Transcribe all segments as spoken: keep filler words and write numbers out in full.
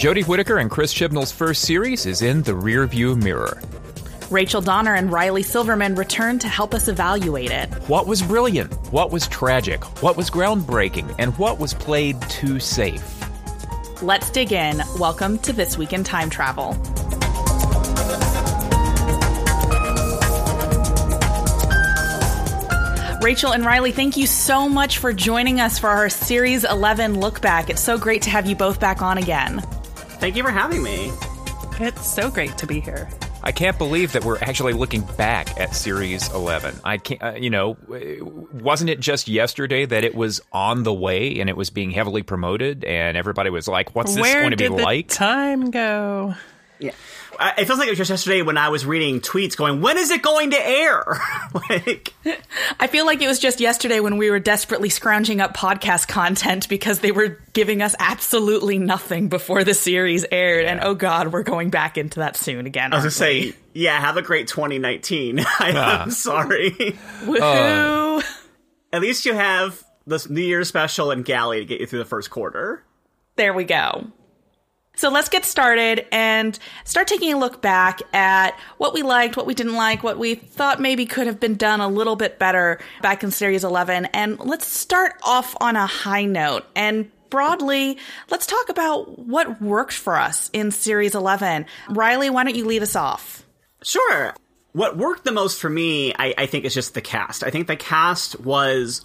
Jodie Whittaker and Chris Chibnall's first series is in the rearview mirror. Rachel Donner and Riley Silverman return to help us evaluate it. What was brilliant? What was tragic? What was groundbreaking? And what was played too safe? Let's dig in. Welcome to This Week in Time Travel. Rachel and Riley, thank you so much for joining us for our Series eleven look back. It's so great to have you both back on again. Thank you for having me. It's so great to be here. I can't believe that we're actually looking back at Series eleven. I can't, uh, you know, wasn't it just yesterday that it was on the way and it was being heavily promoted and everybody was like, what's this Where going to be like? Where did the time go? Yeah. I, it feels like it was just yesterday when I was reading tweets going, when is it going to air? Like, I feel like it was just yesterday when we were desperately scrounging up podcast content because they were giving us absolutely nothing before the series aired. Yeah. And, oh, God, we're going back into that soon again. I was going to say, yeah, have a great twenty nineteen. I ah. am sorry. Woohoo. Uh. At least you have this New Year's special and Galley to get you through the first quarter. There we go. So let's get started and start taking a look back at what we liked, what we didn't like, what we thought maybe could have been done a little bit better back in Series eleven. And let's start off on a high note. And broadly, let's talk about what worked for us in Series eleven. Riley, why don't you lead us off? Sure. What worked the most for me, I, I think, is just the cast. I think the cast was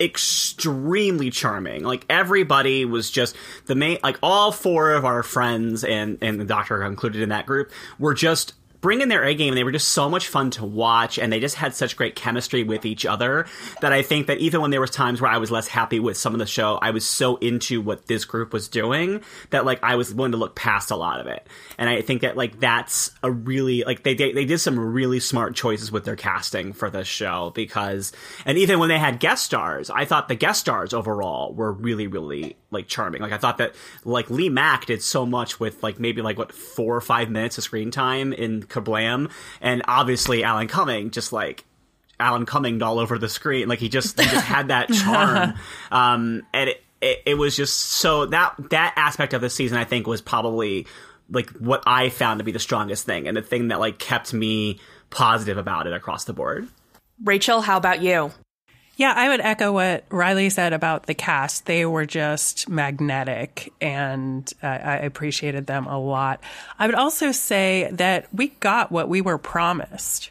extremely charming. Like, everybody was just the main, like, all four of our friends and and the Doctor included in that group were just bringing their A game. They were just so much fun to watch, and they just had such great chemistry with each other that I think that even when there was times where I was less happy with some of the show, I was so into what this group was doing that, like, I was willing to look past a lot of it. And I think that, like, that's a really, like, they they, they did some really smart choices with their casting for this show, because, and even when they had guest stars, I thought the guest stars overall were really, really, like, charming. Like, I thought that, like, Lee Mack did so much with, like, maybe, like, what, four or five minutes of screen time in Kerblam, and obviously Alan Cumming, just like Alan Cumming all over the screen, like he just, he just had that charm, um, and it, it, it was just so that that aspect of the season I think was probably like what I found to be the strongest thing and the thing that like kept me positive about it across the board. Rachel, how about you? Yeah, I would echo what Riley said about the cast. They were just magnetic, and uh, I appreciated them a lot. I would also say that we got what we were promised.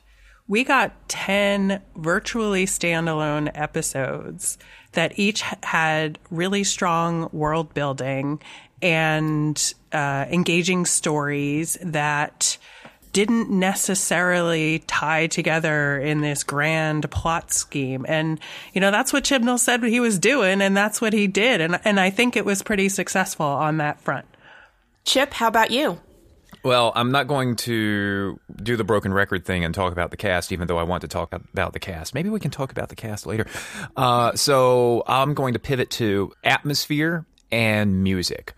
We got ten virtually standalone episodes that each had really strong world building and uh, engaging stories that didn't necessarily tie together in this grand plot scheme. And, you know, that's what Chibnall said he was doing, and that's what he did. And and I think it was pretty successful on that front. Chip, how about you? Well, I'm not going to do the broken record thing and talk about the cast, even though I want to talk about the cast. Maybe we can talk about the cast later. Uh, so I'm going to pivot to atmosphere and music.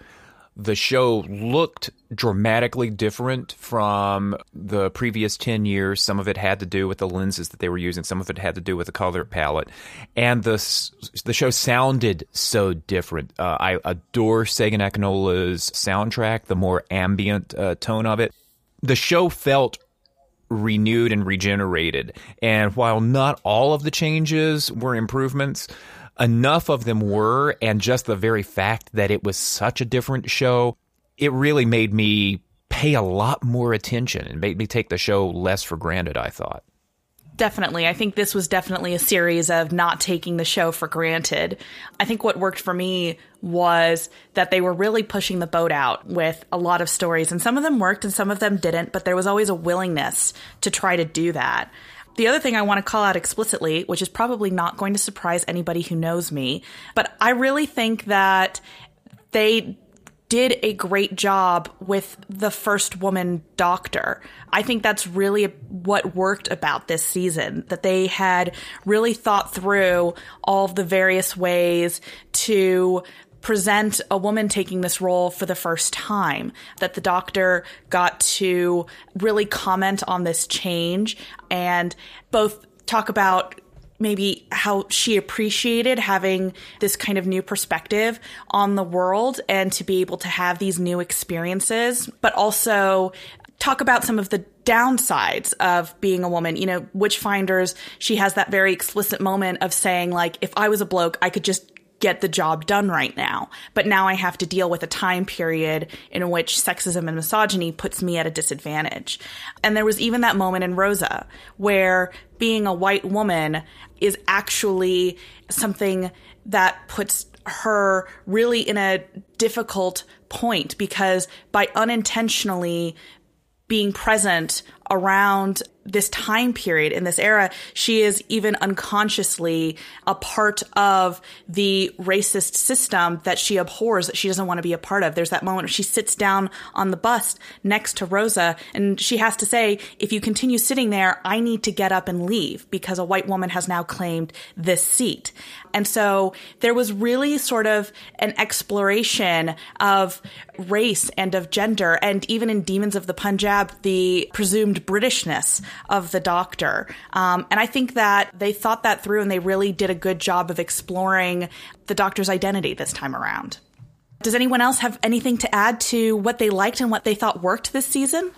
The show looked dramatically different from the previous ten years. Some of it had to do with the lenses that they were using. Some of it had to do with the color palette. And the the show sounded so different. Uh, I adore Sagan Akinoola's soundtrack, the more ambient uh, tone of it. The show felt renewed and regenerated. And while not all of the changes were improvements, enough of them were, and just the very fact that it was such a different show, it really made me pay a lot more attention and made me take the show less for granted, I thought. Definitely. I think this was definitely a series of not taking the show for granted. I think what worked for me was that they were really pushing the boat out with a lot of stories, and some of them worked and some of them didn't, but there was always a willingness to try to do that. The other thing I want to call out explicitly, which is probably not going to surprise anybody who knows me, but I really think that they did a great job with the first woman doctor. I think that's really what worked about this season, that they had really thought through all of the various ways to present a woman taking this role for the first time, that the doctor got to really comment on this change and both talk about maybe how she appreciated having this kind of new perspective on the world and to be able to have these new experiences, but also talk about some of the downsides of being a woman. You know, Witchfinders, she has that very explicit moment of saying, like, if I was a bloke, I could just get the job done right now. But now I have to deal with a time period in which sexism and misogyny puts me at a disadvantage. And there was even that moment in Rosa where being a white woman is actually something that puts her really in a difficult point, because by unintentionally being present around this time period in this era, she is even unconsciously a part of the racist system that she abhors, that she doesn't want to be a part of. There's that moment where she sits down on the bus next to Rosa and she has to say, if you continue sitting there, I need to get up and leave because a white woman has now claimed this seat. And so there was really sort of an exploration of race and of gender, and even in Demons of the Punjab, the presumed Britishness of the Doctor. Um, and I think that they thought that through and they really did a good job of exploring the Doctor's identity this time around. Does anyone else have anything to add to what they liked and what they thought worked this season?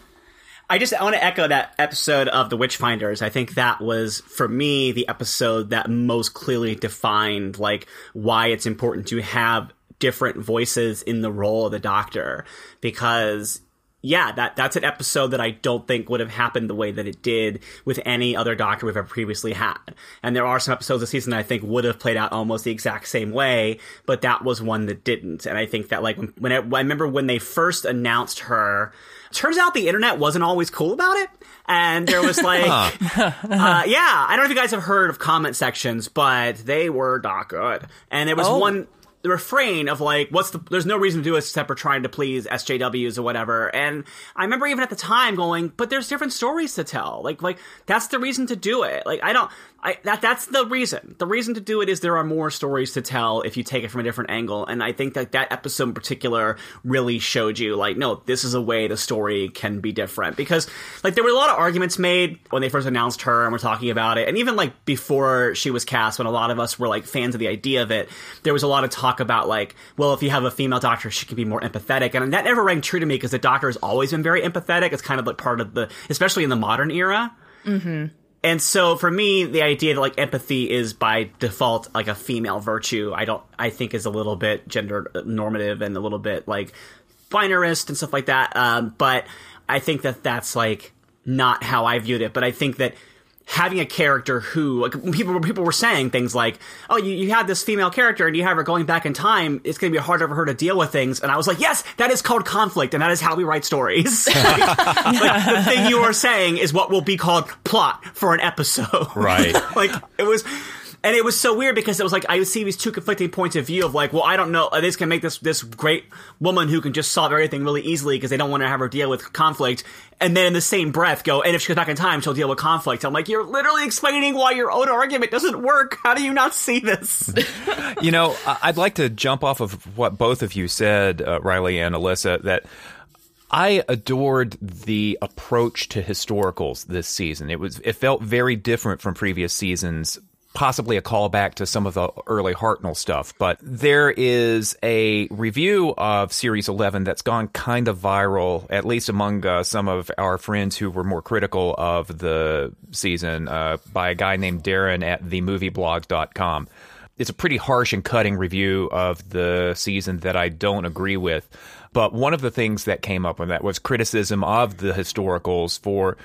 I just I want to echo that episode of The Witchfinders. I think that was, for me, the episode that most clearly defined like why it's important to have different voices in the role of the Doctor. Because yeah, that that's an episode that I don't think would have happened the way that it did with any other Doctor we've ever previously had. And there are some episodes this season that I think would have played out almost the exact same way, but that was one that didn't. And I think that, like, when I, I remember when they first announced her, turns out the internet wasn't always cool about it. And there was like, uh, yeah, I don't know if you guys have heard of comment sections, but they were not good. And there was oh. one... the refrain of like, what's the, there's no reason to do it except for trying to please S J Ws or whatever. And I remember even at the time going, but there's different stories to tell. Like, like that's the reason to do it. Like, I don't, I, that, that's the reason. The reason to do it is there are more stories to tell if you take it from a different angle. And I think that that episode in particular really showed you like, no, this is a way the story can be different, because like there were a lot of arguments made when they first announced her and we're talking about it. And even like before she was cast, when a lot of us were like fans of the idea of it, there was a lot of talk about like, well, if you have a female Doctor, she can be more empathetic. And that never rang true to me, because the Doctor has always been very empathetic. It's kind of like part of the, especially in the modern era. Mm-hmm. And so for me, the idea that like empathy is by default like a female virtue, I don't, I think is a little bit gender normative and a little bit like binarist and stuff like that. Um, but I think that that's like not how I viewed it. But I think that having a character who, like, people people were saying things like, oh, you, you have this female character and you have her going back in time, it's going to be harder for her to deal with things. And I was like, yes, that is called conflict, and that is how we write stories. like, like, the thing you are saying is what will be called plot for an episode. Right. like, it was... And it was so weird, because it was like, I would see these two conflicting points of view of like, well, I don't know, this can make this this great woman who can just solve everything really easily because they don't want to have her deal with conflict. And then in the same breath go, and if she goes back in time, she'll deal with conflict. I'm like, you're literally explaining why your own argument doesn't work. How do you not see this? You know, I'd like to jump off of what both of you said, uh, Riley and Alyssa, that I adored the approach to historicals this season. It was it felt very different from previous seasons, possibly a callback to some of the early Hartnell stuff. But there is a review of Series eleven that's gone kind of viral, at least among uh, some of our friends who were more critical of the season, uh, by a guy named Darren at the movie blog dot com. It's a pretty harsh and cutting review of the season that I don't agree with. But one of the things that came up on that was criticism of the historicals for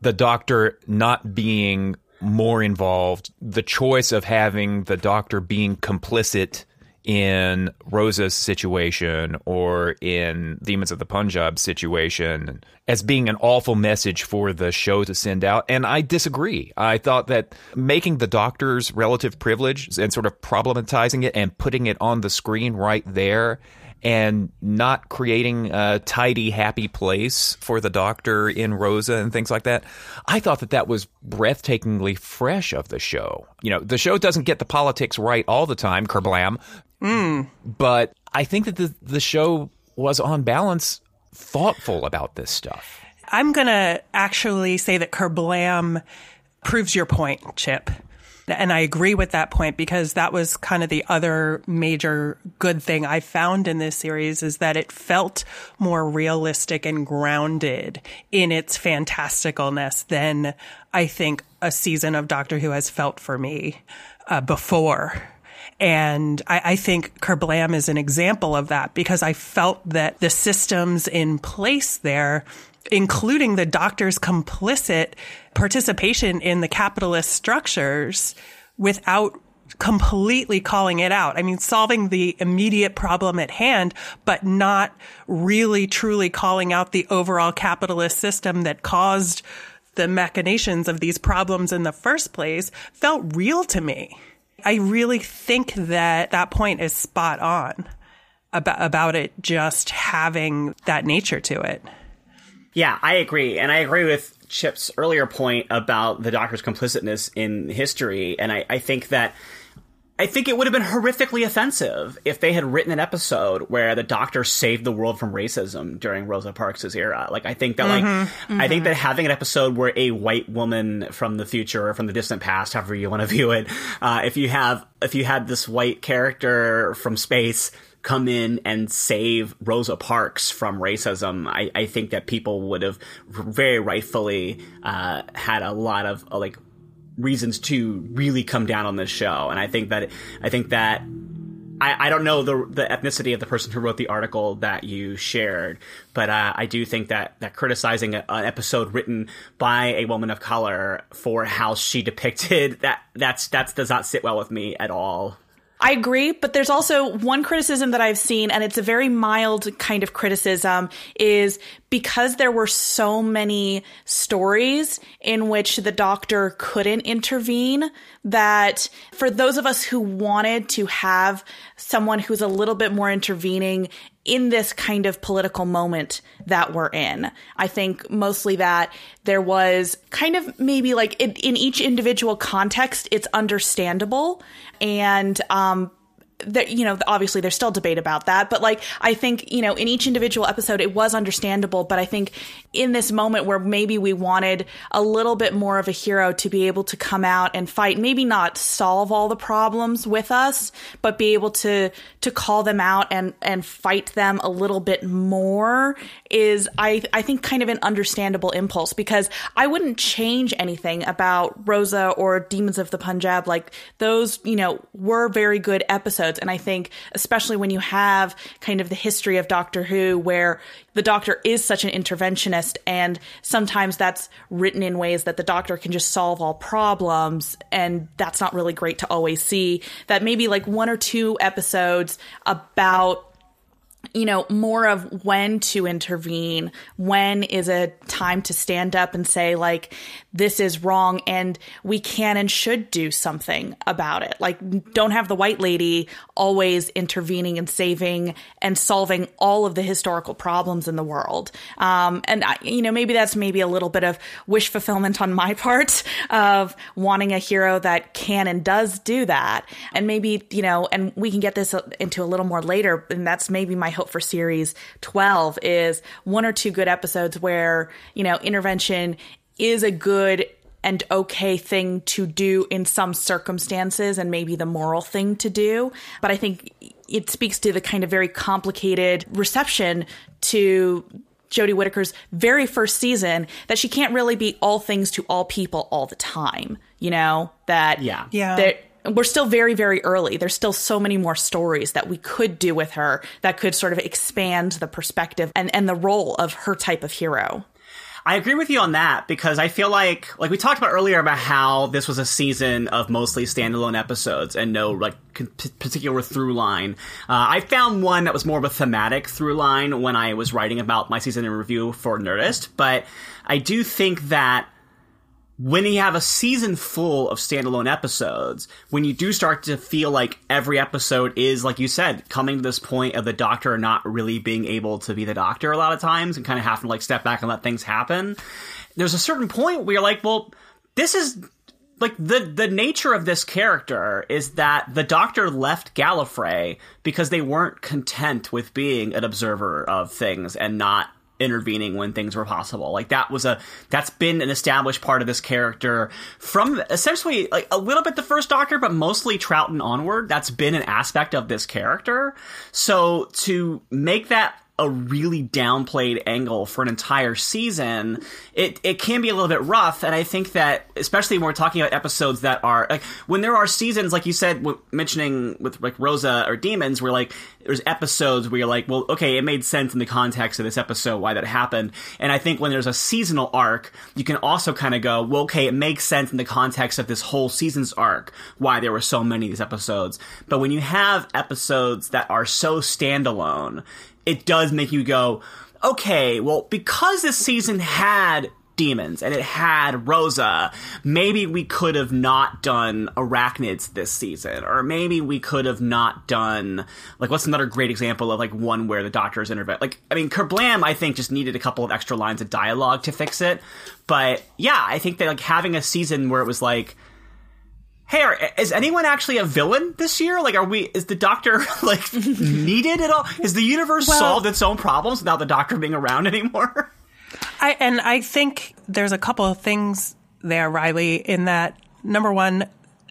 the Doctor not being more involved, the choice of having the Doctor being complicit in Rosa's situation or in Demons of the Punjab situation as being an awful message for the show to send out. And I disagree. I thought that making the Doctor's relative privilege and sort of problematizing it and putting it on the screen right there, and not creating a tidy, happy place for the Doctor in Rosa and things like that, I thought that that was breathtakingly fresh of the show. You know, the show doesn't get the politics right all the time, Kerblam. Mm. But I think that the, the show was, on balance, thoughtful about this stuff. I'm going to actually say that Kerblam proves your point, Chip. And I agree with that point, because that was kind of the other major good thing I found in this series, is that it felt more realistic and grounded in its fantasticalness than I think a season of Doctor Who has felt for me uh, before. And I, I think Kerblam is an example of that, because I felt that the systems in place there, including the Doctor's complicit participation in the capitalist structures, without completely calling it out. I mean, solving the immediate problem at hand, but not really truly calling out the overall capitalist system that caused the machinations of these problems in the first place, felt real to me. I really think that that point is spot on about, about it just having that nature to it. Yeah, I agree. And I agree with Chip's earlier point about the Doctor's complicitness in history. And I, I think that I think it would have been horrifically offensive if they had written an episode where the Doctor saved the world from racism during Rosa Parks' era. Like, I think that mm-hmm, like mm-hmm. I think that having an episode where a white woman from the future or from the distant past, however you want to view it, uh, if you have if you had this white character from space come in and save Rosa Parks from racism, I, I think that people would have very rightfully uh, had a lot of uh, like reasons to really come down on this show. And I think that I think that I, I don't know the the ethnicity of the person who wrote the article that you shared, but uh, I do think that that criticizing a, an episode written by a woman of color for how she depicted that that's that does not sit well with me at all. I agree, but there's also one criticism that I've seen, and it's a very mild kind of criticism, is because there were so many stories in which the Doctor couldn't intervene, that for those of us who wanted to have someone who's a little bit more intervening in this kind of political moment that we're in, I think mostly that there was kind of maybe like in, in each individual context, it's understandable. And, um, that, you know, obviously there's still debate about that, but like, I think, you know, in each individual episode, it was understandable. But I think in this moment where maybe we wanted a little bit more of a hero to be able to come out and fight, maybe not solve all the problems with us, but be able to, to call them out and, and fight them a little bit more, is I, I think kind of an understandable impulse, because I wouldn't change anything about Rosa or Demons of the Punjab. Like, those, you know, were very good episodes. And I think especially when you have kind of the history of Doctor Who, where the Doctor is such an interventionist, and sometimes that's written in ways that the Doctor can just solve all problems, and that's not really great to always see, that maybe like one or two episodes about, you know, more of when to intervene, when is a time to stand up and say, like, this is wrong and we can and should do something about it. Like, don't have the white lady always intervening and saving and solving all of the historical problems in the world. Um, and, I, you know, maybe that's maybe a little bit of wish fulfillment on my part of wanting a hero that can and does do that. And maybe, you know, and we can get this into a little more later, and that's maybe my hope for Series twelve, is one or two good episodes where, you know, intervention is a good and okay thing to do in some circumstances, and maybe the moral thing to do. But I think it speaks to the kind of very complicated reception to Jodie Whittaker's very first season, that she can't really be all things to all people all the time, you know, that yeah, yeah. That, we're still very, very early. There's still so many more stories that we could do with her that could sort of expand the perspective and, and the role of her type of hero. I agree with you on that, because I feel like, like we talked about earlier about how this was a season of mostly standalone episodes and no like c- particular through line. Uh, I found one that was more of a thematic through line when I was writing about my season in review for Nerdist. But I do think that when you have a season full of standalone episodes, when you do start to feel like every episode is, like you said, coming to this point of the Doctor not really being able to be the Doctor a lot of times, and kind of having to like step back and let things happen, there's a certain point where you're like, well, this is like the the nature of this character is that the Doctor left Gallifrey because they weren't content with being an observer of things and not intervening when things were possible. Like that was a that's been an established part of this character from essentially like a little bit the first Doctor, but mostly Troughton onward. That's been an aspect of this character. So to make that a really downplayed angle for an entire season, it it can be a little bit rough. And I think that, especially when we're talking about episodes that are like, when there are seasons, like you said, w- mentioning with like Rosa or Demons, where like there's episodes where you're like, well, okay, it made sense in the context of this episode why that happened. And I think when there's a seasonal arc, you can also kind of go, well, okay, it makes sense in the context of this whole season's arc why there were so many of these episodes. But when you have episodes that are so standalone, it does make you go, okay, well, because this season had Demons and it had Rosa, maybe we could have not done Arachnids this season, or maybe we could have not done, like, what's another great example of like one where the Doctor is intervened? Like, I mean, Kerblam, I think, just needed a couple of extra lines of dialogue to fix it. But yeah, I think that like having a season where it was like, hey, are, is anyone actually a villain this year? Like, are we, is the Doctor, like, needed at all? Is the universe well, solved its own problems without the Doctor being around anymore? I, and I think there's a couple of things there, Riley, in that, number one,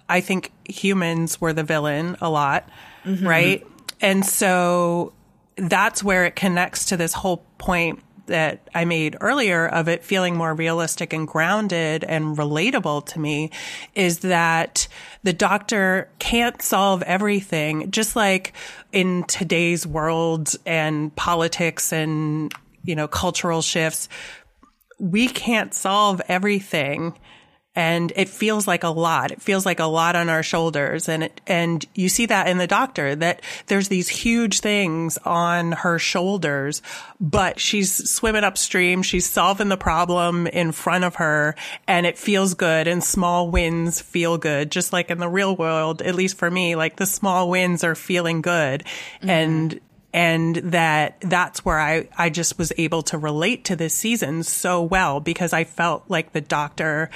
I think humans were the villain a lot, mm-hmm. right? And so that's where it connects to this whole point that I made earlier of it feeling more realistic and grounded and relatable to me, is that the Doctor can't solve everything. Just like in today's world and politics and, you know, cultural shifts, we can't solve everything. And it feels like a lot. It feels like a lot on our shoulders. And it, and you see that in the Doctor, that there's these huge things on her shoulders, but she's swimming upstream. She's solving the problem in front of her, and it feels good, and small wins feel good. Just like in the real world, at least for me, like the small wins are feeling good. Mm-hmm. And And that that's where I, I just was able to relate to this season so well, because I felt like the Doctor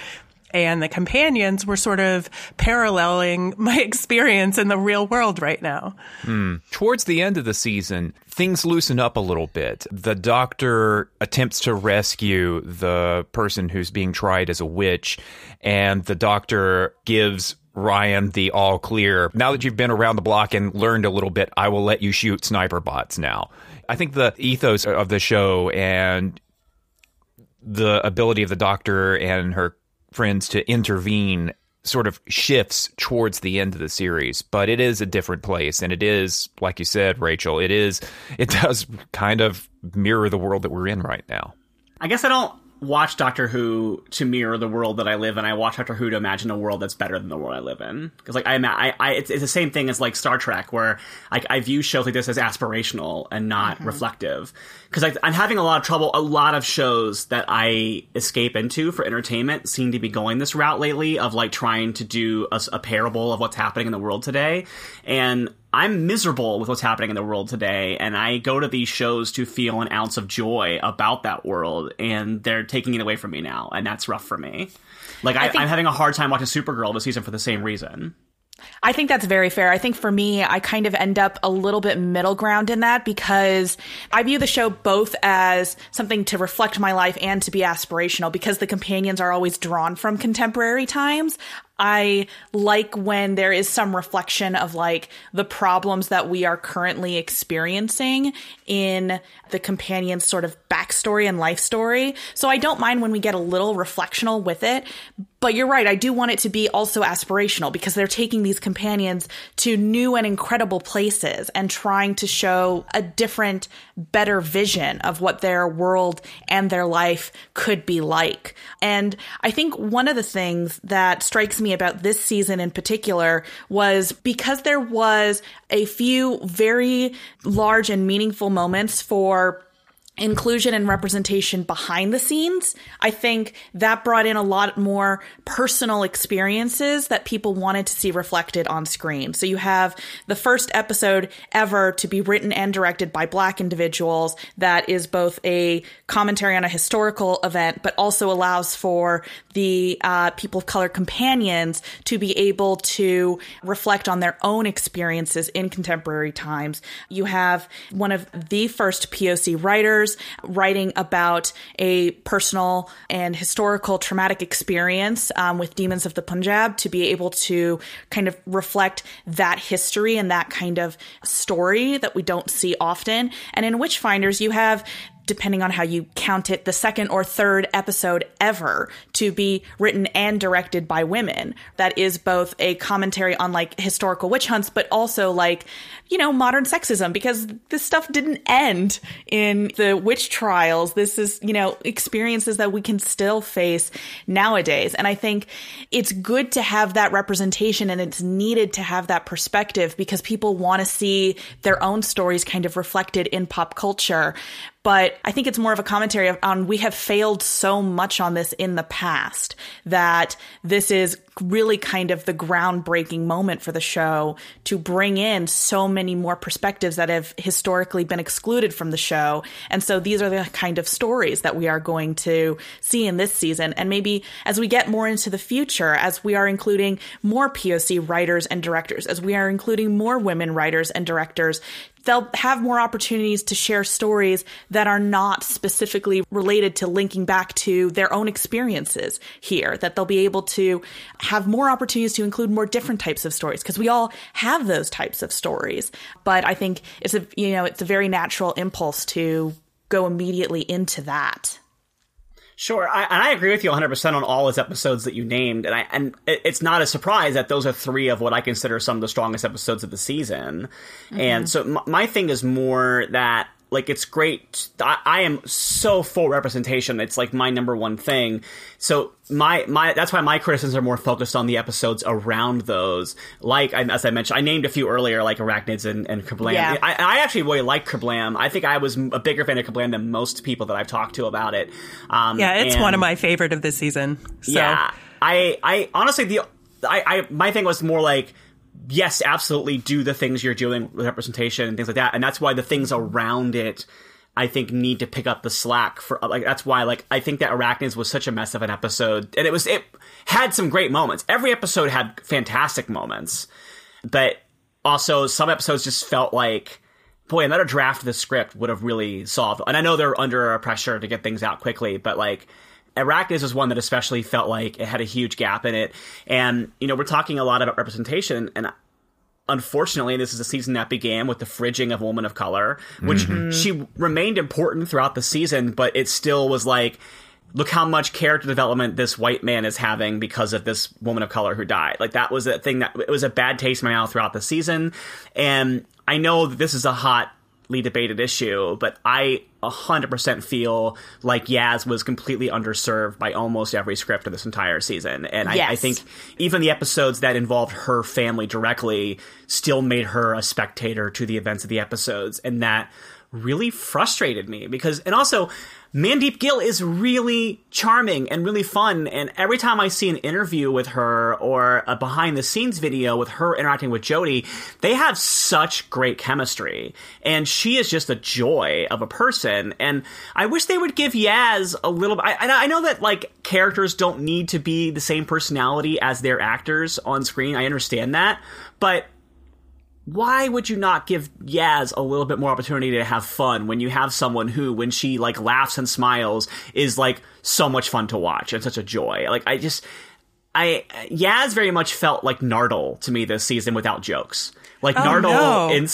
and the companions were sort of paralleling my experience in the real world right now. Mm. Towards the end of the season, things loosen up a little bit. The Doctor attempts to rescue the person who's being tried as a witch, and the Doctor gives Ryan the all clear. Now that you've been around the block and learned a little bit, I will let you shoot sniper bots now. I think the ethos of the show and the ability of the Doctor and her friends to intervene sort of shifts towards the end of the series, but it is a different place, and it is, like you said, Rachel, it is it does kind of mirror the world that we're in right now. I guess I don't watch Doctor Who to mirror the world that I live in. I watch Doctor Who to imagine a world that's better than the world I live in. Because like I, I, I it's, it's the same thing as like Star Trek, where I, I view shows like this as aspirational and not mm-hmm. reflective. Because I'm having a lot of trouble. A lot of shows that I escape into for entertainment seem to be going this route lately of like trying to do a, a parable of what's happening in the world today. And I'm miserable with what's happening in the world today, and I go to these shows to feel an ounce of joy about that world, and they're taking it away from me now, and that's rough for me. Like, I I, think- I'm having a hard time watching Supergirl this season for the same reason. I think that's very fair. I think for me, I kind of end up a little bit middle ground in that, because I view the show both as something to reflect my life and to be aspirational, because the companions are always drawn from contemporary times. I like when there is some reflection of like the problems that we are currently experiencing in the companion's sort of backstory and life story. So I don't mind when we get a little reflectional with it. But you're right, I do want it to be also aspirational, because they're taking these companions to new and incredible places and trying to show a different, better vision of what their world and their life could be like. And I think one of the things that strikes me about this season in particular was because there was a few very large and meaningful moments for inclusion and representation behind the scenes. I think that brought in a lot more personal experiences that people wanted to see reflected on screen. So you have the first episode ever to be written and directed by Black individuals that is both a commentary on a historical event, but also allows for the uh, people of color companions to be able to reflect on their own experiences in contemporary times. You have one of the first P O C writers characters, writing about a personal and historical traumatic experience um, with Demons of the Punjab, to be able to kind of reflect that history and that kind of story that we don't see often. And in Witchfinders, you have, depending on how you count it, the second or third episode ever to be written and directed by women. That is both a commentary on like historical witch hunts, but also like, you know, modern sexism, because this stuff didn't end in the witch trials. This is, you know, experiences that we can still face nowadays. And I think it's good to have that representation, and it's needed to have that perspective, because people want to see their own stories kind of reflected in pop culture. But I think it's more of a commentary on we have failed so much on this in the past that this is really kind of the groundbreaking moment for the show to bring in so many more perspectives that have historically been excluded from the show. And so these are the kind of stories that we are going to see in this season. And maybe as we get more into the future, as we are including more P O C writers and directors, as we are including more women writers and directors, they'll have more opportunities to share stories that are not specifically related to linking back to their own experiences here, that they'll be able to have more opportunities to include more different types of stories, because we all have those types of stories. But I think it's a, you know, it's a very natural impulse to go immediately into that. Sure, I, and I agree with you one hundred percent on all those episodes that you named, and I and it's not a surprise that those are three of what I consider some of the strongest episodes of the season. Mm-hmm. And so m- my thing is more that, like, it's great. I, I am so for representation. It's like my number one thing. So my my that's why my criticisms are more focused on the episodes around those. Like, as I mentioned, I named a few earlier, like Arachnids and, and Kerblam. Yeah. I, I actually really like Kerblam. I think I was a bigger fan of Kerblam than most people that I've talked to about it. Um, yeah, it's and, one of my favorite of this season. So. Yeah, I I honestly the I, I my thing was more like, yes, absolutely do the things you're doing with representation and things like that. And that's why the things around it, I think, need to pick up the slack for, like, that's why, like, I think that Arachnids was such a mess of an episode. And it was, it had some great moments. Every episode had fantastic moments, but also some episodes just felt like, boy, another draft of the script would have really solved. And I know they're under a pressure to get things out quickly, but like, Arachnids was one that especially felt like it had a huge gap in it. And, you know, we're talking a lot about representation, and unfortunately, this is a season that began with the fridging of a woman of color, which mm-hmm. she remained important throughout the season, but it still was like, look how much character development this white man is having because of this woman of color who died. Like, that was a thing that, it was a bad taste in my mouth throughout the season. And I know that this is a hot debated issue, but I one hundred percent feel like Yaz was completely underserved by almost every script of this entire season. And yes. I, I think even the episodes that involved her family directly still made her a spectator to the events of the episodes. And that really frustrated me, because, and also Mandip Gill is really charming and really fun. And every time I see an interview with her or a behind the scenes video with her interacting with Jodie, they have such great chemistry. And she is just a joy of a person. And I wish they would give Yaz a little bit. I, I know that, like, characters don't need to be the same personality as their actors on screen. I understand that. But why would you not give Yaz a little bit more opportunity to have fun when you have someone who, when she, like, laughs and smiles, is, like, so much fun to watch and such a joy? Like, I just, I, Yaz very much felt like Nardole to me this season without jokes. Like, oh, Nardole, no. in,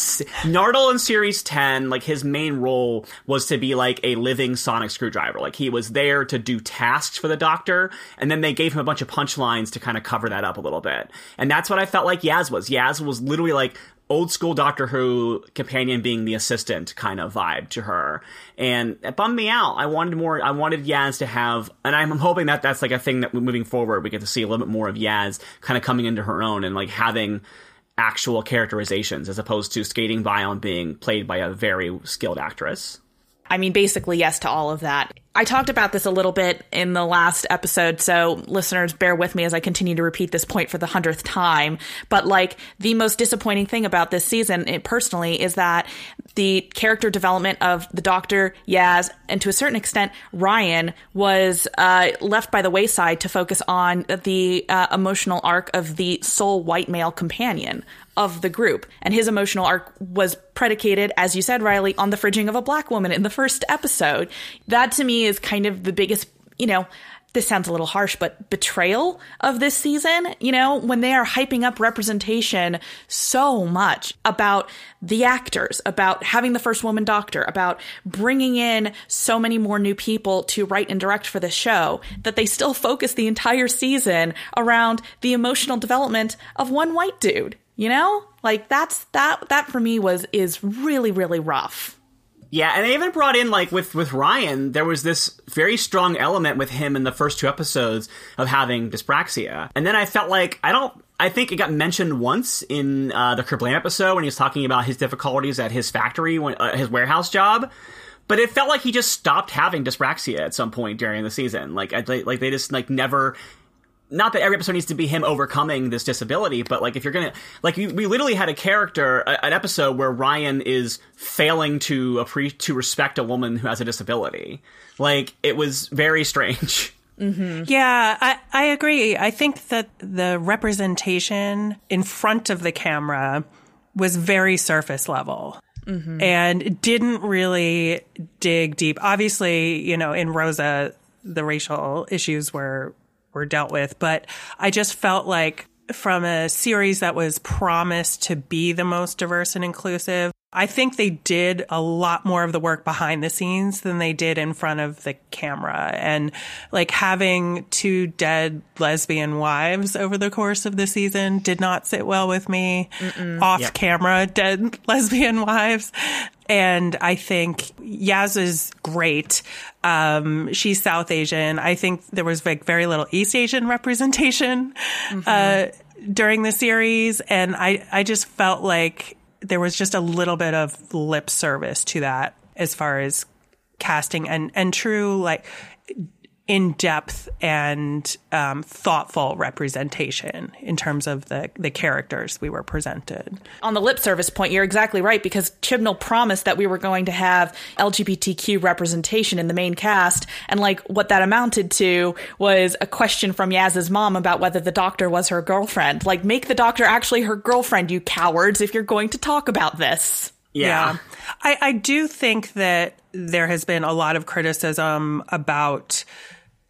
Nardole in Series ten, like, his main role was to be, like, a living sonic screwdriver. Like, he was there to do tasks for the Doctor, and then they gave him a bunch of punchlines to kind of cover that up a little bit. And that's what I felt like Yaz was. Yaz was literally, like, old school Doctor Who companion being the assistant kind of vibe to her. And it bummed me out. I wanted more. I wanted Yaz to have, and I'm hoping that that's like a thing that moving forward, we get to see a little bit more of Yaz kind of coming into her own and like having actual characterizations as opposed to skating by on being played by a very skilled actress. I mean, basically, yes to all of that. I talked about this a little bit in the last episode, so listeners, bear with me as I continue to repeat this point for the hundredth time. But, like, the most disappointing thing about this season, it personally, is that the character development of the Doctor, Yaz, and to a certain extent, Ryan, was uh, left by the wayside to focus on the uh, emotional arc of the sole white male companion of the group. And his emotional arc was predicated, as you said, Riley, on the fridging of a black woman in the first episode. That, to me, is kind of the biggest, you know, this sounds a little harsh, but betrayal of this season, you know, when they are hyping up representation so much about the actors, about having the first woman Doctor, about bringing in so many more new people to write and direct for the show, that they still focus the entire season around the emotional development of one white dude. You know, like that's that that for me was is really, really rough. Yeah. And they even brought in, like, with with Ryan, there was this very strong element with him in the first two episodes of having dyspraxia. And then I felt like I don't I think it got mentioned once in uh, the Kerblam episode when he was talking about his difficulties at his factory, when, uh, his warehouse job. But it felt like he just stopped having dyspraxia at some point during the season. Like, I, like they just like never. Not that every episode needs to be him overcoming this disability, but, like, if you're going to... Like, we, we literally had a character, a, an episode where Ryan is failing to appre- to respect a woman who has a disability. Like, it was very strange. Mm-hmm. Yeah, I, I agree. I think that the representation in front of the camera was very surface level. Mm-hmm. And didn't really dig deep. Obviously, you know, in Rosa, the racial issues were... were dealt with. But I just felt like from a series that was promised to be the most diverse and inclusive, I think they did a lot more of the work behind the scenes than they did in front of the camera. And, like, having two dead lesbian wives over the course of the season did not sit well with me. Mm-mm. Off yep. camera, dead lesbian wives. And I think Yaz is great. Um, she's South Asian. I think there was, like, very little East Asian representation mm-hmm. uh, during the series. And I, I just felt like there was just a little bit of lip service to that as far as casting and, and true, like, in-depth and um, thoughtful representation in terms of the, the characters we were presented. On the lip service point, you're exactly right, because Chibnall promised that we were going to have L G B T Q representation in the main cast, and, like, what that amounted to was a question from Yaz's mom about whether the Doctor was her girlfriend. Like, make the Doctor actually her girlfriend, you cowards, if you're going to talk about this. Yeah. yeah. I, I do think that there has been a lot of criticism about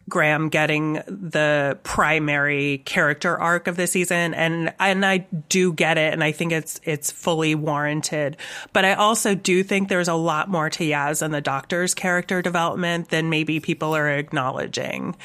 Graham getting the primary character arc of the season, and and I do get it, and I think it's it's fully warranted. But I also do think there's a lot more to Yaz and the Doctor's character development than maybe people are acknowledging.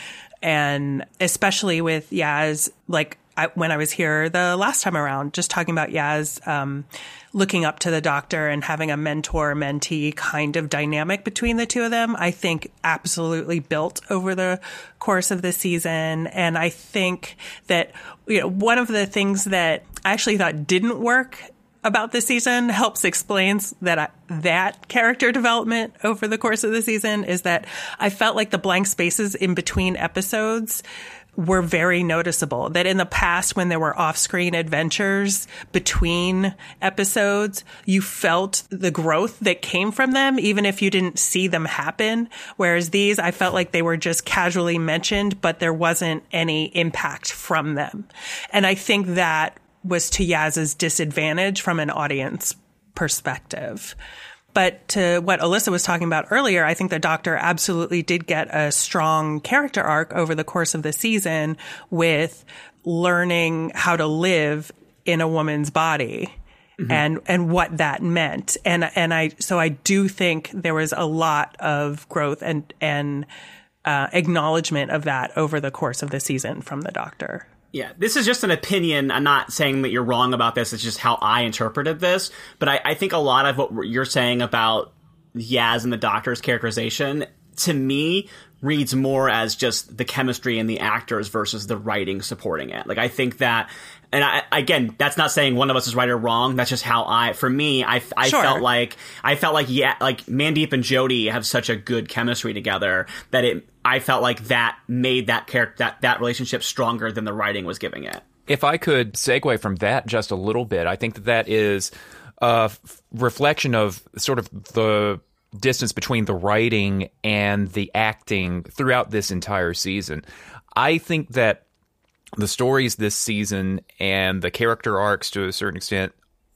And especially with Yaz, like, I, when I was here the last time around, just talking about Yaz um, looking up to the Doctor and having a mentor-mentee kind of dynamic between the two of them, I think absolutely built over the course of the season. And I think that, you know, one of the things that I actually thought didn't work about this season helps explains that I, that character development over the course of the season is that I felt like the blank spaces in between episodes were very noticeable. That in the past, when there were off-screen adventures between episodes, you felt the growth that came from them, even if you didn't see them happen. Whereas these, I felt like they were just casually mentioned, but there wasn't any impact from them. And I think that was to Yaz's disadvantage from an audience perspective. But to what Alyssa was talking about earlier, I think the Doctor absolutely did get a strong character arc over the course of the season with learning how to live in a woman's body mm-hmm. and, and what that meant. And, and I, so I do think there was a lot of growth and, and, uh, acknowledgement of that over the course of the season from the Doctor. Yeah, this is just an opinion. I'm not saying that you're wrong about this. It's just how I interpreted this. But I, I think a lot of what you're saying about Yaz and the Doctor's characterization, to me, reads more as just the chemistry and the actors versus the writing supporting it. Like, I think that And I, again, that's not saying one of us is right or wrong. That's just how I, for me, I, I sure. felt like, I felt like, yeah, like Mandip and Jodie have such a good chemistry together that it, I felt like that made that character, that, that relationship stronger than the writing was giving it. If I could segue from that just a little bit, I think that that is a reflection of sort of the distance between the writing and the acting throughout this entire season. I think that the stories this season and the character arcs to a certain extent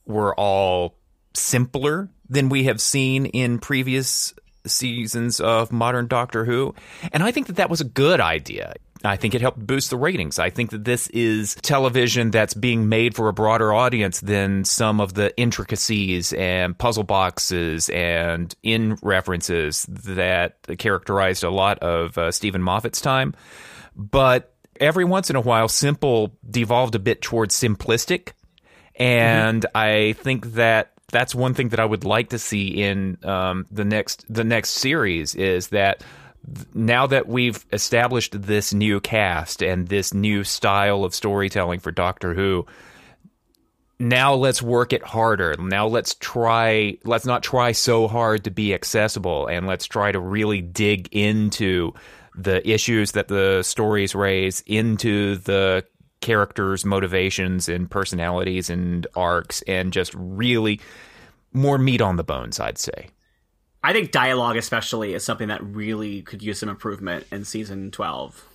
were all simpler than we have seen in previous seasons of modern Doctor Who. And I think that that was a good idea. I think it helped boost the ratings. I think that this is television that's being made for a broader audience than some of the intricacies and puzzle boxes and in references that characterized a lot of uh, Stephen Moffat's time. But every once in a while, simple devolved a bit towards simplistic. And mm-hmm. I think that that's one thing that I would like to see in um, the next the next series is that now that we've established this new cast and this new style of storytelling for Doctor Who, now let's work it harder. Now let's try, let's not try so hard to be accessible, and let's try to really dig into the issues that the stories raise, into the characters' motivations and personalities and arcs, and just really more meat on the bones, I'd say. I think dialogue especially is something that really could use some improvement in season twelve.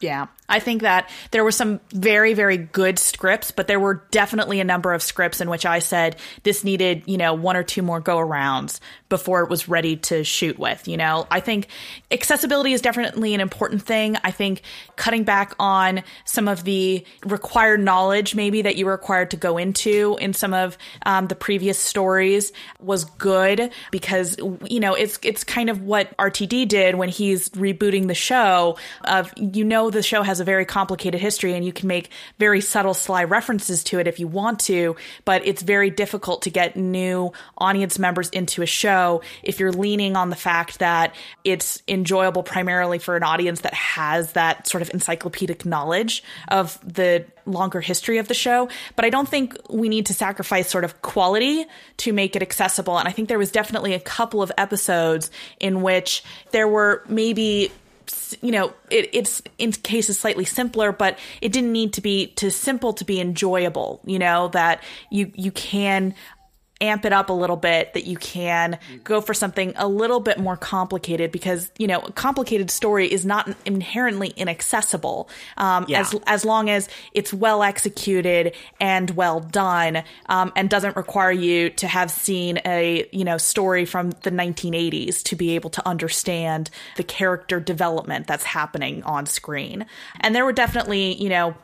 Yeah, I think that there were some very, very good scripts, but there were definitely a number of scripts in which I said this needed, you know, one or two more go-arounds before it was ready to shoot with, you know. I think accessibility is definitely an important thing. I think cutting back on some of the required knowledge maybe that you were required to go into in some of um, the previous stories was good because, you know, it's, it's kind of what R T D did when he's rebooting the show of, you know, the show has a very complicated history and you can make very subtle, sly references to it if you want to, but it's very difficult to get new audience members into a show if you're leaning on the fact that it's enjoyable primarily for an audience that has that sort of encyclopedic knowledge of the longer history of the show. But I don't think we need to sacrifice sort of quality to make it accessible. And I think there was definitely a couple of episodes in which there were maybe, you know, it, it's in cases slightly simpler, but it didn't need to be too simple to be enjoyable, you know, that you, you can amp it up a little bit, that you can go for something a little bit more complicated because, you know, a complicated story is not inherently inaccessible um, yeah. as as long as it's well executed and well done um, and doesn't require you to have seen a, you know, story from the nineteen eighties to be able to understand the character development that's happening on screen. And there were definitely, you know,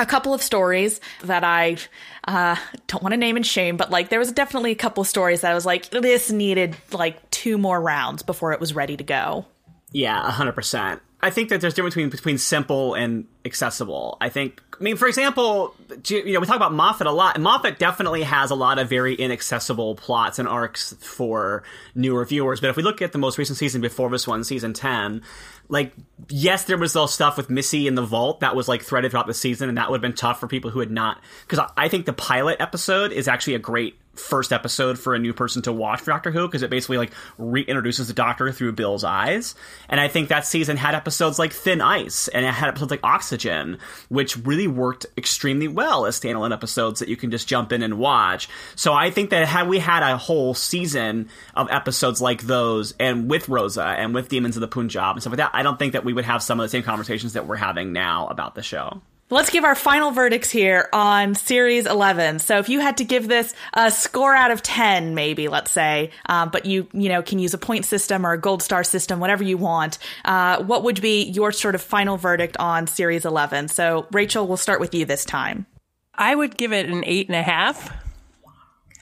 a couple of stories that I uh, don't want to name and shame, but like there was definitely a couple of stories that I was like, this needed like two more rounds before it was ready to go. Yeah, one hundred percent. I think that there's a difference between, between simple and accessible. I think, I mean, for example, you know, we talk about Moffat a lot, and Moffat definitely has a lot of very inaccessible plots and arcs for newer viewers. But if we look at the most recent season before this one, season ten, like, yes, there was all stuff with Missy in the vault that was like threaded throughout the season, and that would have been tough for people who had not, because I think the pilot episode is actually a great first episode for a new person to watch for Doctor Who, because it basically like reintroduces the Doctor through Bill's eyes. And I think that season had episodes like Thin Ice, and it had episodes like Oxygen, which really worked extremely well as standalone episodes that you can just jump in and watch. So I think that had we had a whole season of episodes like those, and with Rosa and with Demons of the Punjab and stuff like that, I don't think that we would have some of the same conversations that we're having now about the show. Let's give our final verdicts here on Series eleven. So if you had to give this a score out of ten, maybe, let's say, um, but you you know can use a point system or a gold star system, whatever you want, uh, what would be your sort of final verdict on Series eleven? So Rachel, we'll start with you this time. I would give it an eight and a half.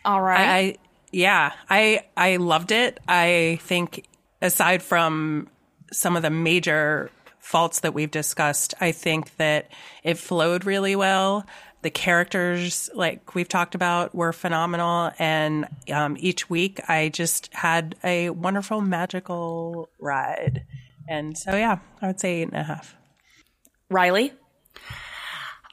All right. I, yeah, I I loved it. I think aside from some of the major faults that we've discussed, I think that it flowed really well. The characters, like we've talked about, were phenomenal. And um, each week I just had a wonderful, magical ride. And so, yeah, I would say eight and a half. Riley?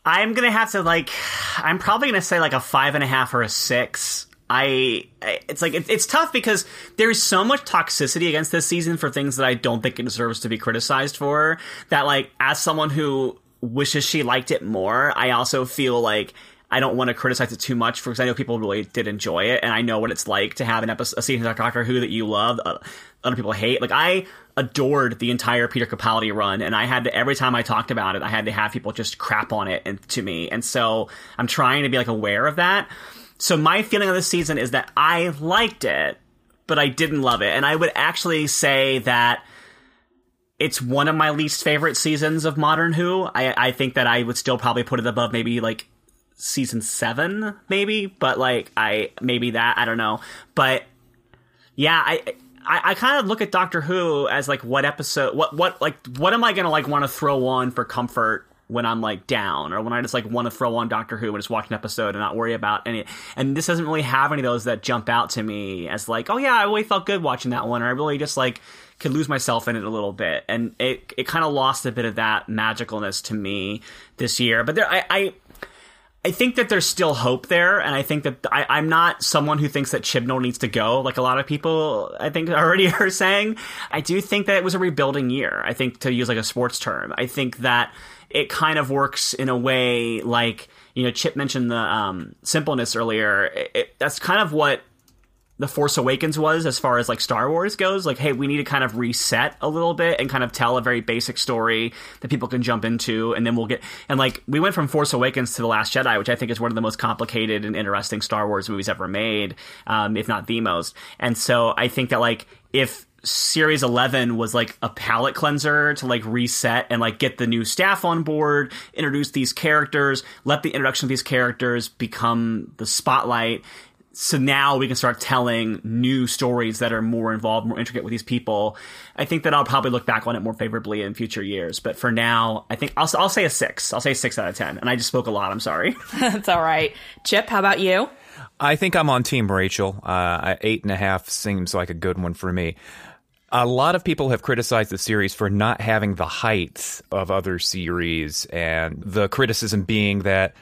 I'm going to have to, like, I'm probably going to say, like, a five and a half or a six. I, it's like, it, it's tough because there is so much toxicity against this season for things that I don't think it deserves to be criticized for, that, like, as someone who wishes she liked it more, I also feel like I don't want to criticize it too much, for because I know people really did enjoy it, and I know what it's like to have an episode, a season of Doctor Who that you love, uh, other people hate. Like, I adored the entire Peter Capaldi run, and I had to, every time I talked about it, I had to have people just crap on it and to me, and so I'm trying to be, like, aware of that. So my feeling of this season is that I liked it, but I didn't love it, and I would actually say that it's one of my least favorite seasons of Modern Who. I, I think that I would still probably put it above maybe, like, season seven maybe, but like I maybe that I don't know, but yeah, I I, I kind of look at Doctor Who as like what episode what what like what am I gonna like want to throw on for comfort when I'm like down, or when I just like want to throw on Doctor Who and just watch an episode and not worry about any. And this doesn't really have any of those that jump out to me as like, oh yeah, I really felt good watching that one, or I really just like could lose myself in it a little bit, and it it kind of lost a bit of that magicalness to me this year. But there I. I I think that there's still hope there, and I think that I, I'm not someone who thinks that Chibnall needs to go, like a lot of people, I think, already are saying. I do think that it was a rebuilding year, I think, to use, like, a sports term. I think that it kind of works in a way like, you know, Chip mentioned the um, simpleness earlier. It, it, that's kind of what The Force Awakens was as far as, like, Star Wars goes. Like, hey, we need to kind of reset a little bit and kind of tell a very basic story that people can jump into, and then we'll get... And, like, we went from Force Awakens to The Last Jedi, which I think is one of the most complicated and interesting Star Wars movies ever made, um, if not the most. And so I think that, like, if Series eleven was, like, a palate cleanser to, like, reset and, like, get the new staff on board, introduce these characters, let the introduction of these characters become the spotlight... So now we can start telling new stories that are more involved, more intricate with these people. I think that I'll probably look back on it more favorably in future years. But for now, I think I'll, I'll say a six. I'll say six out of ten. And I just spoke a lot. I'm sorry. That's all right. Chip, how about you? I think I'm on Team Rachel. Uh, eight and a half seems like a good one for me. A lot of people have criticized the series for not having the heights of other series. And the criticism being that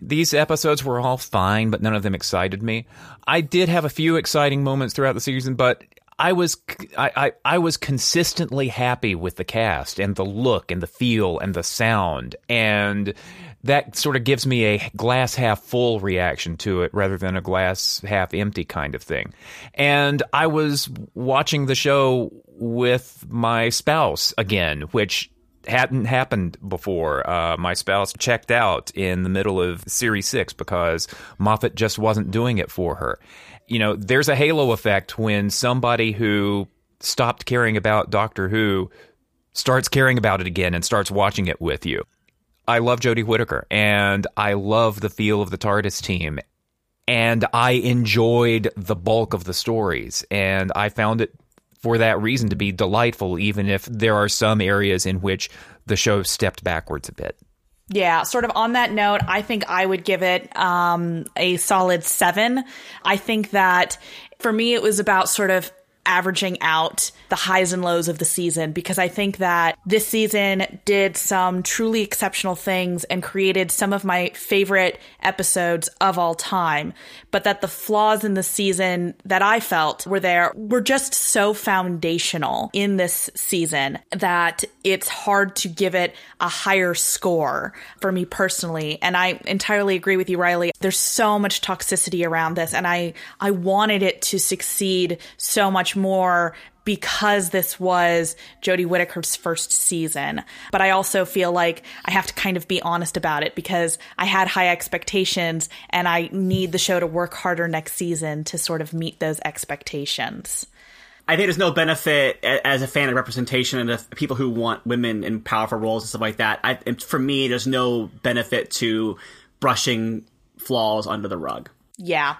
these episodes were all fine, but none of them excited me. I did have a few exciting moments throughout the season, but I was I, I, I was consistently happy with the cast and the look and the feel and the sound. And that sort of gives me a glass half full reaction to it rather than a glass half empty kind of thing. And I was watching the show with my spouse again, which... hadn't happened before. Uh, my spouse checked out in the middle of Series six because Moffat just wasn't doing it for her. You know, there's a halo effect when somebody who stopped caring about Doctor Who starts caring about it again and starts watching it with you. I love Jodie Whittaker, and I love the feel of the TARDIS team, and I enjoyed the bulk of the stories, and I found it for that reason to be delightful, even if there are some areas in which the show stepped backwards a bit. Yeah, sort of on that note, I think I would give it um, a solid seven. I think that for me, it was about sort of averaging out the highs and lows of the season, because I think that this season did some truly exceptional things and created some of my favorite episodes of all time, but that the flaws in the season that I felt were there were just so foundational in this season that it's hard to give it a higher score for me personally. And I entirely agree with you, Riley. There's so much toxicity around this, and I, I wanted it to succeed so much more because this was Jodie Whittaker's first season. But I also feel like I have to kind of be honest about it, because I had high expectations, and I need the show to work harder next season to sort of meet those expectations. I think there's no benefit as a fan of representation and of people who want women in powerful roles and stuff like that. I, for me, there's no benefit to brushing flaws under the rug. Yeah.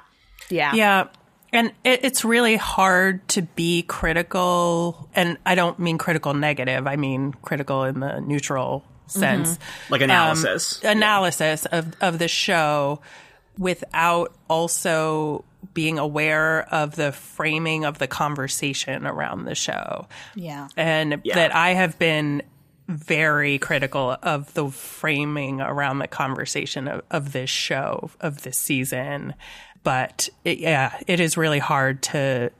Yeah. Yeah. And it, it's really hard to be critical, and I don't mean critical negative, I mean critical in the neutral sense. Mm-hmm. Like analysis. Um, analysis yeah. of, of the show without also being aware of the framing of the conversation around the show. Yeah. And yeah. that I have been very critical of the framing around the conversation of, of this show, of this season. But it, yeah, it is really hard to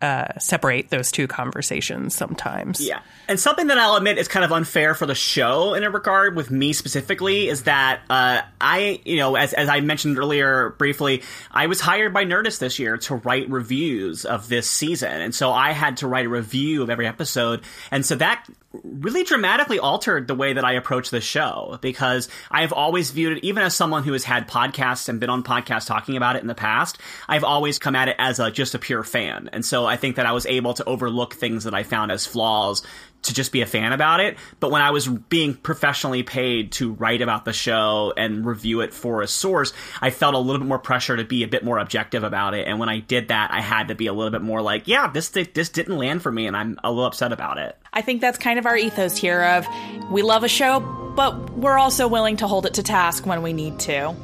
uh, separate those two conversations sometimes. Yeah. And something that I'll admit is kind of unfair for the show in a regard with me specifically is that uh, I, you know, as, as I mentioned earlier briefly, I was hired by Nerdist this year to write reviews of this season. And so I had to write a review of every episode. And so that really dramatically altered the way that I approach this show, because I've always viewed it, even as someone who has had podcasts and been on podcasts talking about it in the past, I've always come at it as a just a pure fan. And so I think that I was able to overlook things that I found as flaws to just be a fan about it. But when I was being professionally paid to write about the show and review it for a source, I felt a little bit more pressure to be a bit more objective about it. And when I did that, I had to be a little bit more like, yeah, this this didn't land for me, and I'm a little upset about it. I think that's kind of our ethos here of we love a show, but we're also willing to hold it to task when we need to.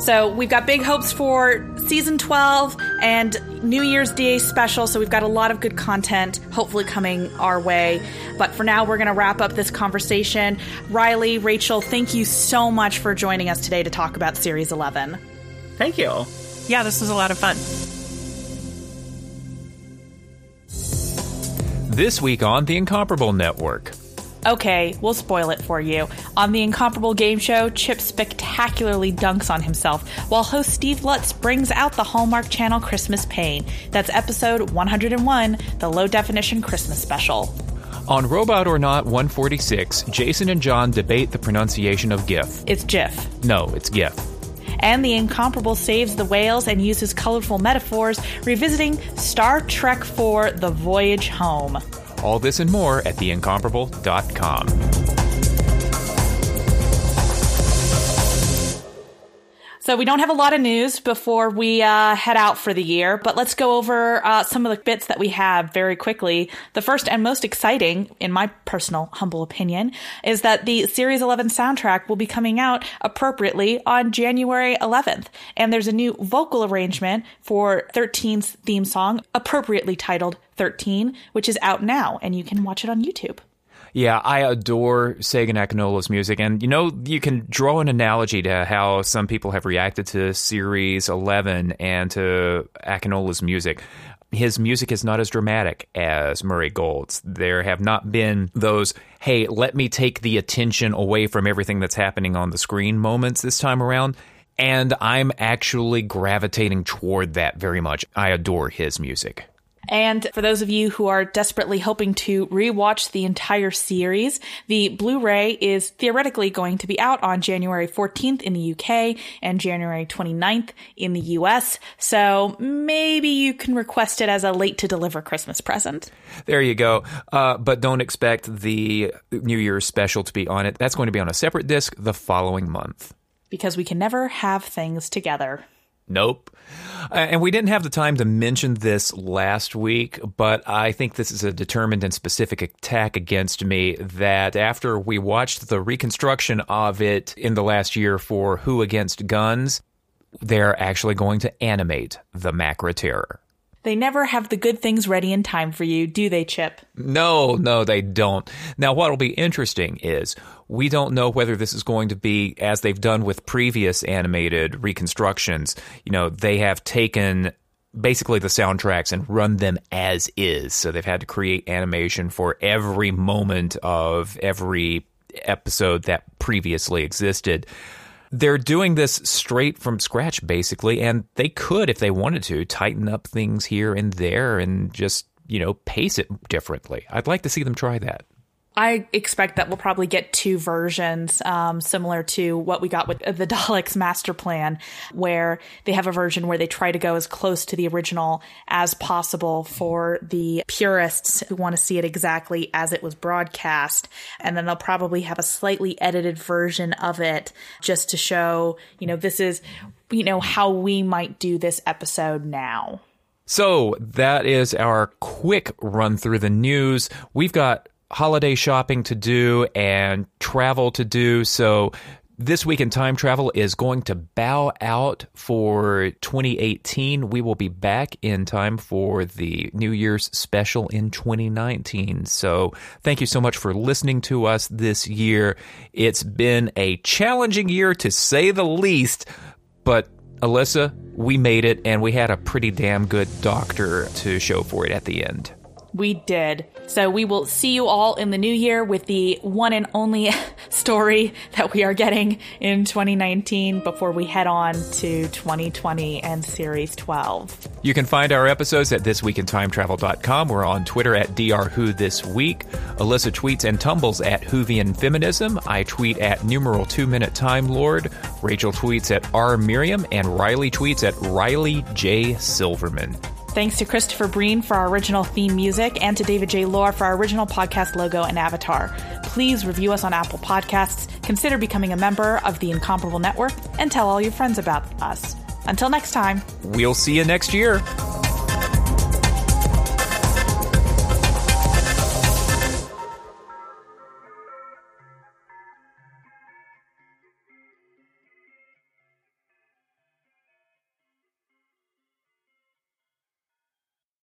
So we've got big hopes for season twelve and New Year's Day special. So we've got a lot of good content hopefully coming our way. But for now, we're going to wrap up this conversation. Riley, Rachel, thank you so much for joining us today to talk about Series eleven. Thank you. Yeah, this was a lot of fun. This week on The Incomparable Network. Okay, we'll spoil it for you. On the Incomparable Game Show, Chip spectacularly dunks on himself, while host Steve Lutz brings out the Hallmark Channel Christmas pain. That's episode one oh one, the Low Definition Christmas Special. On Robot or Not one forty-six, Jason and John debate the pronunciation of GIF. It's GIF. No, it's GIF. And the Incomparable saves the whales and uses colorful metaphors, revisiting Star Trek four, The Voyage Home. All this and more at the incomparable dot com. So we don't have a lot of news before we uh, head out for the year, but let's go over uh, some of the bits that we have very quickly. The first and most exciting, in my personal humble opinion, is that the Series eleven soundtrack will be coming out appropriately on January eleventh. And there's a new vocal arrangement for thirteen's theme song, appropriately titled thirteen, which is out now, and you can watch it on YouTube. Yeah, I adore Sagan Akinola's music, and you know, you can draw an analogy to how some people have reacted to Series eleven and to Akinola's music. His music is not as dramatic as Murray Gold's. There have not been those, hey, let me take the attention away from everything that's happening on the screen moments this time around, and I'm actually gravitating toward that very much. I adore his music. And for those of you who are desperately hoping to rewatch the entire series, the Blu-ray is theoretically going to be out on January fourteenth in the U K and January twenty-ninth in the U S. So maybe you can request it as a late-to-deliver Christmas present. There you go. Uh, but don't expect the New Year's special to be on it. That's going to be on a separate disc the following month. Because we can never have things together. Nope. Uh, and we didn't have the time to mention this last week, but I think this is a determined and specific attack against me that after we watched the reconstruction of it in the last year for Who Against Guns, they're actually going to animate the Macra Terror. They never have the good things ready in time for you, do they, Chip? No, no, they don't. Now, what'll be interesting is we don't know whether this is going to be, as they've done with previous animated reconstructions, you know, they have taken basically the soundtracks and run them as is. So they've had to create animation for every moment of every episode that previously existed. They're doing this straight from scratch, basically, and they could, if they wanted to, tighten up things here and there and just, you know, pace it differently. I'd like to see them try that. I expect that we'll probably get two versions, um, similar to what we got with the Daleks Master Plan, where they have a version where they try to go as close to the original as possible for the purists who want to see it exactly as it was broadcast. And then they'll probably have a slightly edited version of it just to show, you know, this is, you know, how we might do this episode now. So that is our quick run through the news. We've got holiday shopping to do and travel to do, so This Week in Time Travel is going to bow out for twenty eighteen. We will be back in time for the New Year's special in twenty nineteen. So thank you so much for listening to us this year. It's been a challenging year, to say the least, but Alyssa, we made it, and we had a pretty damn good doctor to show for it at the end. We did. So we will see you all in the new year with the one and only story that we are getting in twenty nineteen before we head on to twenty twenty and Series twelve. You can find our episodes at this week in time travel dot com. We're on Twitter at D R Who This Week. Alyssa tweets and tumbles at Whovian Feminism. I tweet at numeral two minute time lord. Rachel tweets at R Miriam, and Riley tweets at Riley J Silverman. Thanks to Christopher Breen for our original theme music, and to David J. Lohr for our original podcast logo and avatar. Please review us on Apple Podcasts, consider becoming a member of the Incomparable Network, and tell all your friends about us. Until next time. We'll see you next year.